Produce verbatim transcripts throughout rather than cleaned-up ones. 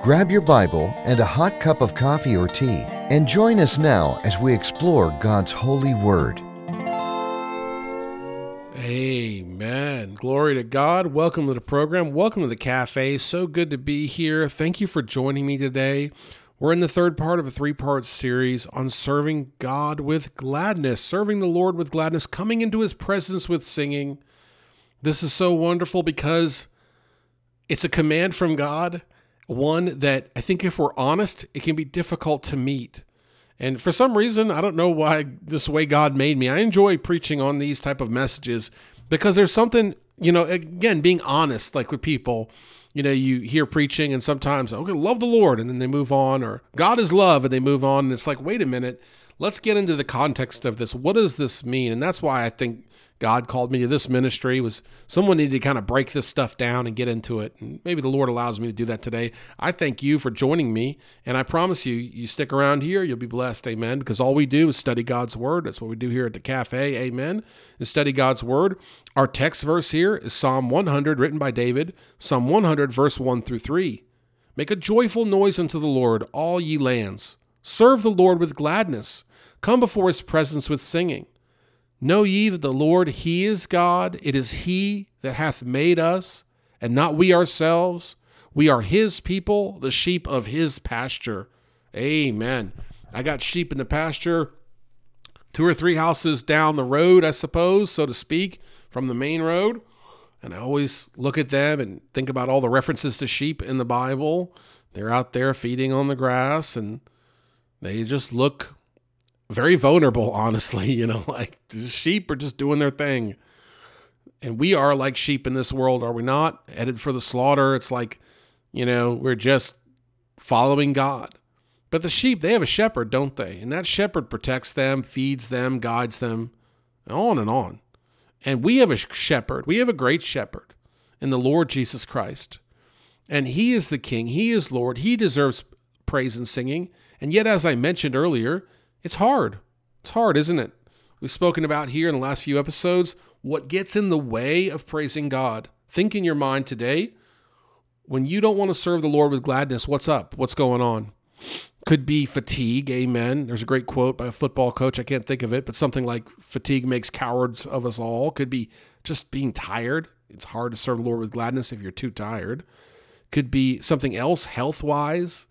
Grab your Bible and a hot cup of coffee or tea, and join us now as we explore God's holy word. Amen. Glory to God. Welcome to the program. Welcome to the cafe. So good to be here. Thank you for joining me today. We're in the third part of a three-part series on serving God with gladness, serving the Lord with gladness, coming into his presence with singing. This is so wonderful because it's a command from God. One that I think if we're honest, it can be difficult to meet. And for some reason, I don't know why, this way God made me, I enjoy preaching on these type of messages because there's something, you know, again, being honest, like with people, you know, you hear preaching and sometimes, okay, love the Lord, and then they move on, or God is love, and they move on. And it's like, wait a minute, let's get into the context of this. What does this mean? And that's why I think God called me to this ministry, was someone needed to kind of break this stuff down and get into it. And maybe the Lord allows me to do that today. I thank you for joining me. And I promise you, you stick around here, you'll be blessed. Amen. Because all we do is study God's word. That's what we do here at the cafe. Amen. And study God's word. Our text verse here is Psalm one hundred, written by David. Psalm one hundred, verse one through three. Make a joyful noise unto the Lord, all ye lands. Serve the Lord with gladness. Come before his presence with singing. Know ye that the Lord, he is God. It is he that hath made us, and not we ourselves. We are his people, the sheep of his pasture. Amen. I got sheep in the pasture, two or three houses down the road, I suppose, so to speak, from the main road. And I always look at them and think about all the references to sheep in the Bible. They're out there feeding on the grass, and they just look very vulnerable, honestly, you know, like the sheep are just doing their thing. And we are like sheep in this world, are we not? Headed for the slaughter. It's like, you know, we're just following God. But the sheep, they have a shepherd, don't they? And that shepherd protects them, feeds them, guides them, on and on. And we have a shepherd. We have a great shepherd in the Lord Jesus Christ. And he is the King. He is Lord. He deserves praise and singing. And yet, as I mentioned earlier, It's hard. It's hard, isn't it? We've spoken about here in the last few episodes what gets in the way of praising God. Think in your mind today, when you don't want to serve the Lord with gladness, what's up? What's going on? Could be fatigue, amen. There's a great quote by a football coach. I can't think of it, but something like fatigue makes cowards of us all. Could be just being tired. It's hard to serve the Lord with gladness if you're too tired. Could be something else health-wise.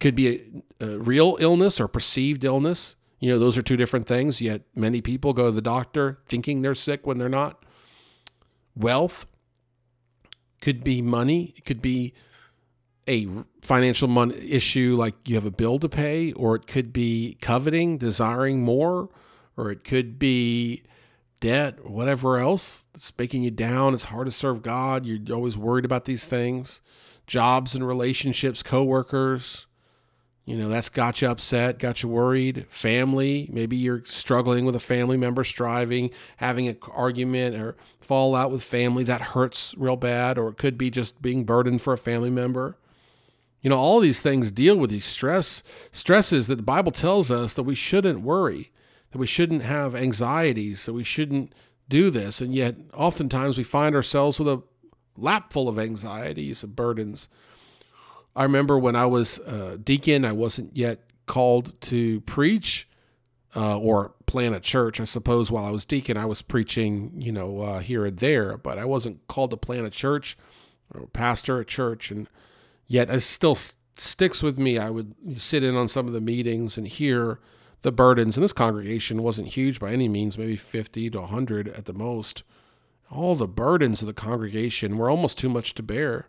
Could be a, a real illness or perceived illness. You know, those are two different things, yet many people go to the doctor thinking they're sick when they're not. Wealth. Could be money. It could be a financial money issue, like you have a bill to pay, or it could be coveting, desiring more, or it could be debt, or whatever else that's making you down. It's hard to serve God. You're always worried about these things. Jobs and relationships, coworkers. You know, that's got you upset, got you worried. Family, maybe you're struggling with a family member, striving, having an argument or fallout with family. That hurts real bad. Or it could be just being burdened for a family member. You know, all these things deal with these stress stresses that the Bible tells us that we shouldn't worry, that we shouldn't have anxieties, that we shouldn't do this. And yet, oftentimes we find ourselves with a lap full of anxieties and burdens. I remember when I was a deacon, I wasn't yet called to preach uh, or plan a church. I suppose while I was deacon, I was preaching, you know, uh, here and there, but I wasn't called to plan a church or pastor a church. And yet it still st- sticks with me. I would sit in on some of the meetings and hear the burdens. And this congregation wasn't huge by any means, maybe fifty to a hundred at the most. All the burdens of the congregation were almost too much to bear.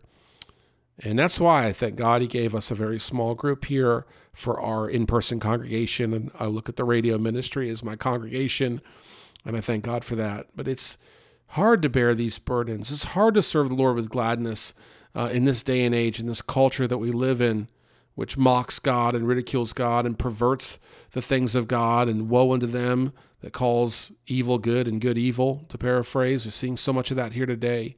And that's why I thank God he gave us a very small group here for our in-person congregation. And I look at the radio ministry as my congregation, and I thank God for that. But it's hard to bear these burdens. It's hard to serve the Lord with gladness uh, in this day and age, in this culture that we live in, which mocks God and ridicules God and perverts the things of God, and woe unto them that calls evil good and good evil, to paraphrase. We're seeing so much of that here today.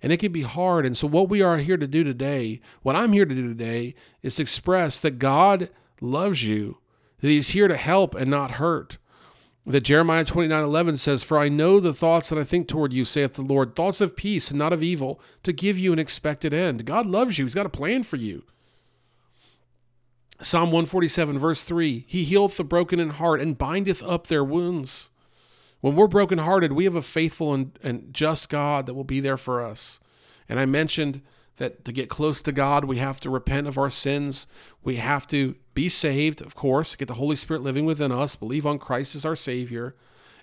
And it can be hard. And so what we are here to do today, what I'm here to do today, is to express that God loves you, that he's here to help and not hurt. That Jeremiah twenty-nine eleven says, "For I know the thoughts that I think toward you, saith the Lord, thoughts of peace and not of evil, to give you an expected end." God loves you. He's got a plan for you. Psalm one forty-seven, verse three, "He healeth the broken in heart and bindeth up their wounds." When we're brokenhearted, we have a faithful and, and just God that will be there for us. And I mentioned that to get close to God, we have to repent of our sins. We have to be saved, of course, get the Holy Spirit living within us, believe on Christ as our Savior,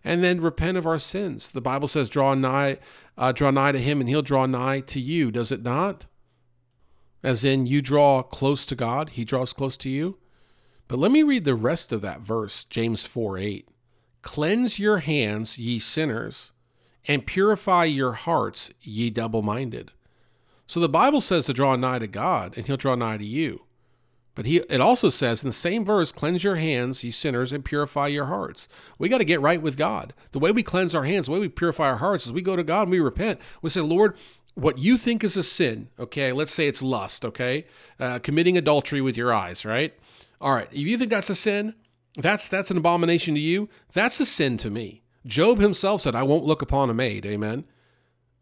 and then repent of our sins. The Bible says, draw nigh, uh, draw nigh to him and he'll draw nigh to you, does it not? As in, you draw close to God, he draws close to you. But let me read the rest of that verse, James four eight. "Cleanse your hands, ye sinners, and purify your hearts, ye double-minded." So the Bible says to draw nigh to God, and he'll draw nigh to you. But he it also says in the same verse, "Cleanse your hands, ye sinners, and purify your hearts." We got to get right with God. The way we cleanse our hands, the way we purify our hearts is we go to God and we repent. We say, "Lord, what you think is a sin," okay? Let's say it's lust, okay? Uh, committing adultery with your eyes, right? All right, if you think that's a sin, that's that's an abomination to you, that's a sin to me. Job himself said, "I won't look upon a maid," amen?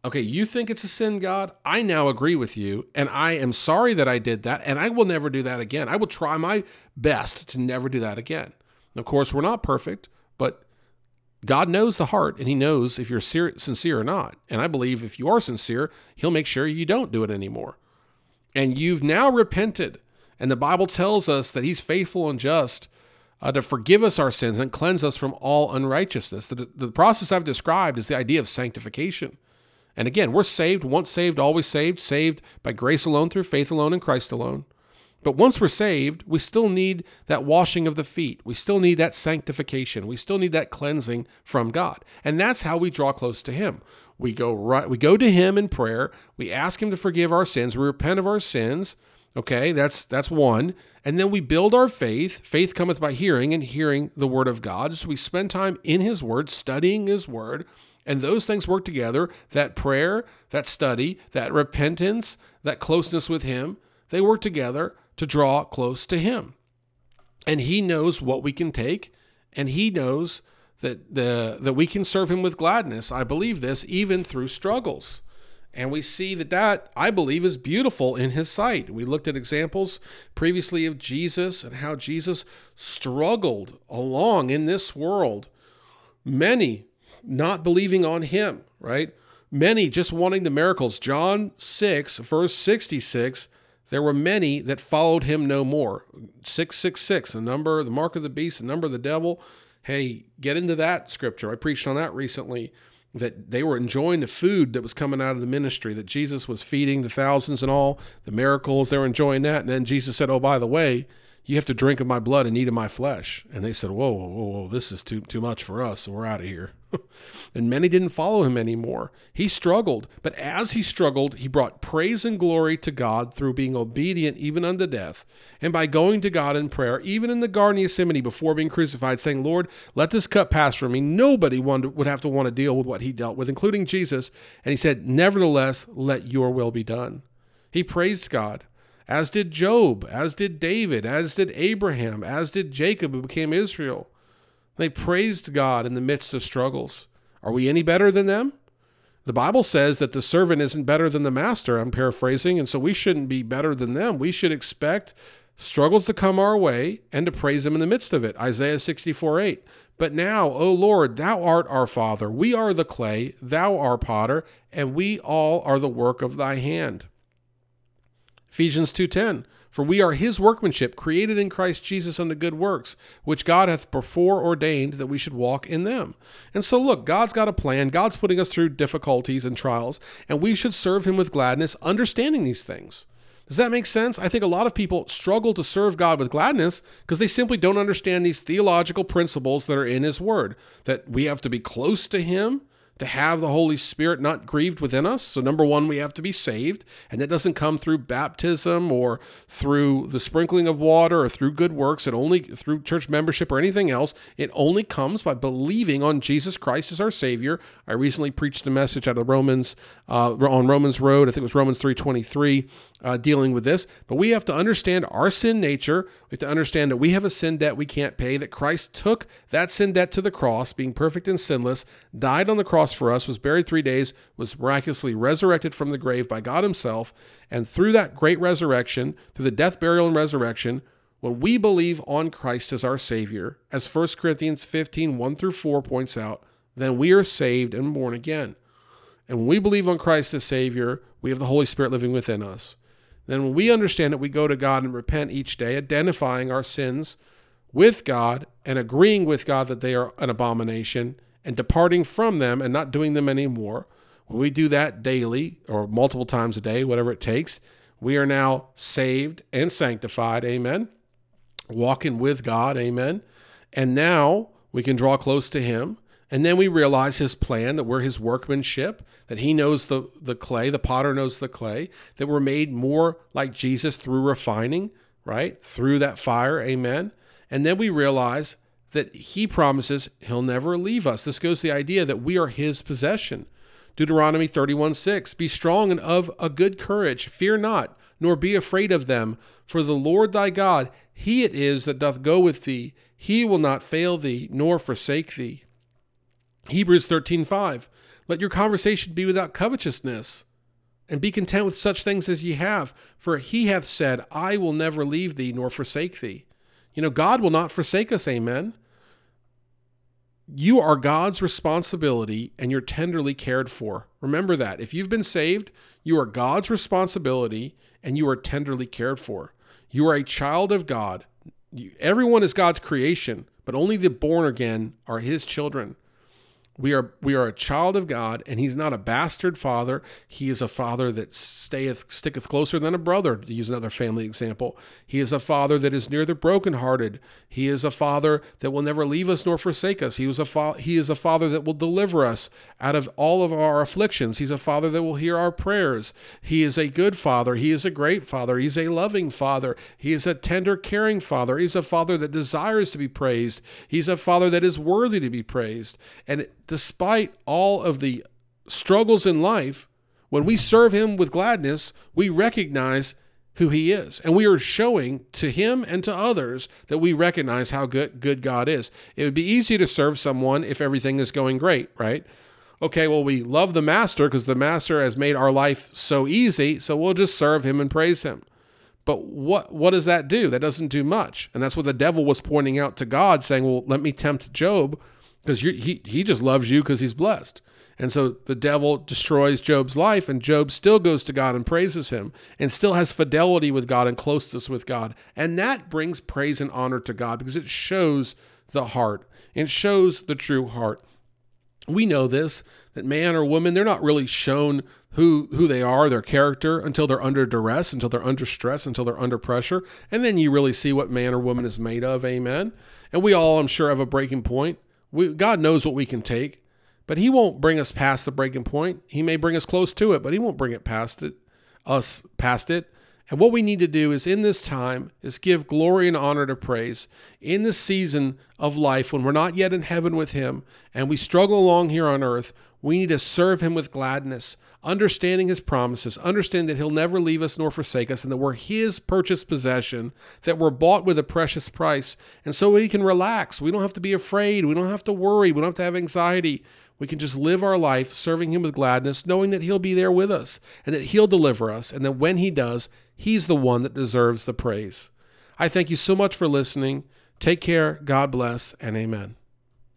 Okay, you think it's a sin, God? I now agree with you, and I am sorry that I did that, and I will never do that again. I will try my best to never do that again. And of course, we're not perfect, but God knows the heart, and he knows if you're sincere or not. And I believe if you are sincere, he'll make sure you don't do it anymore. And you've now repented, and the Bible tells us that he's faithful and just Uh, to forgive us our sins and cleanse us from all unrighteousness. The, the process I've described is the idea of sanctification. And again, we're saved, once saved, always saved, saved by grace alone, through faith alone, in Christ alone. But once we're saved, we still need that washing of the feet. We still need that sanctification. We still need that cleansing from God. And that's how we draw close to him. We go right, we go to him in prayer. We ask him to forgive our sins. We repent of our sins. Okay, that's that's one. And then we build our faith. Faith cometh by hearing, and hearing the word of God. So we spend time in his word, studying his word, and those things work together. That prayer, that study, that repentance, that closeness with him, they work together to draw close to him. And he knows what we can take, and he knows that the, that we can serve him with gladness. I believe this, even through struggles. And we see that that, I believe, is beautiful in his sight. We looked at examples previously of Jesus and how Jesus struggled along in this world. Many not believing on him, right? Many just wanting the miracles. John six, verse sixty-six, there were many that followed him no more. six six six, the number, the mark of the beast, the number of the devil. Hey, get into that scripture. I preached on that recently, that they were enjoying the food that was coming out of the ministry, that Jesus was feeding the thousands and all, the miracles, they were enjoying that. And then Jesus said, "Oh, by the way, you have to drink of my blood and eat of my flesh." And they said, whoa, whoa, whoa, whoa this is too too much for us, so we're out of here. And many didn't follow him anymore. He struggled, but as he struggled, he brought praise and glory to God through being obedient even unto death. And by going to God in prayer, even in the Garden of Gethsemane before being crucified, saying, "Lord, let this cup pass from me." Nobody would have to want to deal with what he dealt with, including Jesus. And he said, "Nevertheless, let your will be done." He praised God, as did Job, as did David, as did Abraham, as did Jacob, who became Israel. They praised God in the midst of struggles. Are we any better than them? The Bible says that the servant isn't better than the master, I'm paraphrasing, and so we shouldn't be better than them. We should expect struggles to come our way and to praise him in the midst of it. Isaiah sixty-four eight. "But now, O Lord, thou art our Father. We are the clay, thou our potter, and we all are the work of thy hand." Ephesians two ten. "For we are his workmanship, created in Christ Jesus unto good works, which God hath before ordained that we should walk in them." And so look, God's got a plan. God's putting us through difficulties and trials, and we should serve him with gladness, understanding these things. Does that make sense? I think a lot of people struggle to serve God with gladness because they simply don't understand these theological principles that are in his word, that we have to be close to him to have the Holy Spirit not grieved within us. So number one, we have to be saved, and that doesn't come through baptism or through the sprinkling of water or through good works, and only through church membership or anything else. It only comes by believing on Jesus Christ as our Savior. I recently preached a message out of Romans, uh, on Romans Road, I think it was Romans three twenty-three, uh, dealing with this. But we have to understand our sin nature. We have to understand that we have a sin debt we can't pay, that Christ took that sin debt to the cross, being perfect and sinless, died on the cross for us, was buried three days, was miraculously resurrected from the grave by God himself. And through that great resurrection, through the death, burial, and resurrection, when we believe on Christ as our Savior, as First Corinthians fifteen, one through four points out, then we are saved and born again. And when we believe on Christ as Savior, we have the Holy Spirit living within us. Then when we understand it, we go to God and repent each day, identifying our sins with God and agreeing with God that they are an abomination, and departing from them and not doing them anymore. When we do that daily or multiple times a day, whatever it takes, we are now saved and sanctified, amen, walking with God, amen, and now we can draw close to him, and then we realize his plan, that we're his workmanship, that he knows the, the clay, the potter knows the clay, that we're made more like Jesus through refining, right, through that fire, amen, and then we realize that he promises he'll never leave us. This goes to the idea that we are his possession. Deuteronomy thirty-one six, be strong and of a good courage. Fear not, nor be afraid of them. For the Lord thy God, he it is that doth go with thee. He will not fail thee, nor forsake thee. Hebrews thirteen five, let your conversation be without covetousness, and be content with such things as ye have. For he hath said, I will never leave thee, nor forsake thee. You know, God will not forsake us, amen. You are God's responsibility, and you're tenderly cared for. Remember that. If you've been saved, you are God's responsibility, and you are tenderly cared for. You are a child of God. You, everyone is God's creation, but only the born again are his children. We are, we are a child of God, and he's not a bastard father. He is a father that stayeth, sticketh closer than a brother, to use another family example. He is a father that is near the brokenhearted. He is a father that will never leave us nor forsake us. He, was a fa- he is a father that will deliver us out of all of our afflictions. He's a father that will hear our prayers. He is a good father. He is a great father. He's a loving father. He is a tender, caring father. He's a father that desires to be praised. He's a father that is worthy to be praised. And it, despite all of the struggles in life, when we serve him with gladness, we recognize who he is. And we are showing to him and to others that we recognize how good, good God is. It would be easy to serve someone if everything is going great, right? Okay, well, we love the master because the master has made our life so easy, so we'll just serve him and praise him. But what, what does that do? That doesn't do much. And that's what the devil was pointing out to God, saying, well, let me tempt Job, because he, he just loves you because he's blessed. And so the devil destroys Job's life, and Job still goes to God and praises him and still has fidelity with God and closeness with God. And that brings praise and honor to God because it shows the heart. It shows the true heart. We know this, that man or woman, they're not really shown who who they are, their character, until they're under duress, until they're under stress, until they're under pressure. And then you really see what man or woman is made of, amen? And we all, I'm sure, have a breaking point. We, God knows what we can take, but he won't bring us past the breaking point. He may bring us close to it, but he won't bring it past it, us past it. And what we need to do is in this time is give glory and honor to praise in this season of life when we're not yet in heaven with him and we struggle along here on earth. We need to serve him with gladness, understanding his promises, understand that he'll never leave us nor forsake us, and that we're his purchased possession, that we're bought with a precious price. And so we can relax. We don't have to be afraid. We don't have to worry. We don't have to have anxiety. We can just live our life serving him with gladness, knowing that he'll be there with us and that he'll deliver us. And that when he does, he's the one that deserves the praise. I thank you so much for listening. Take care. God bless, and amen.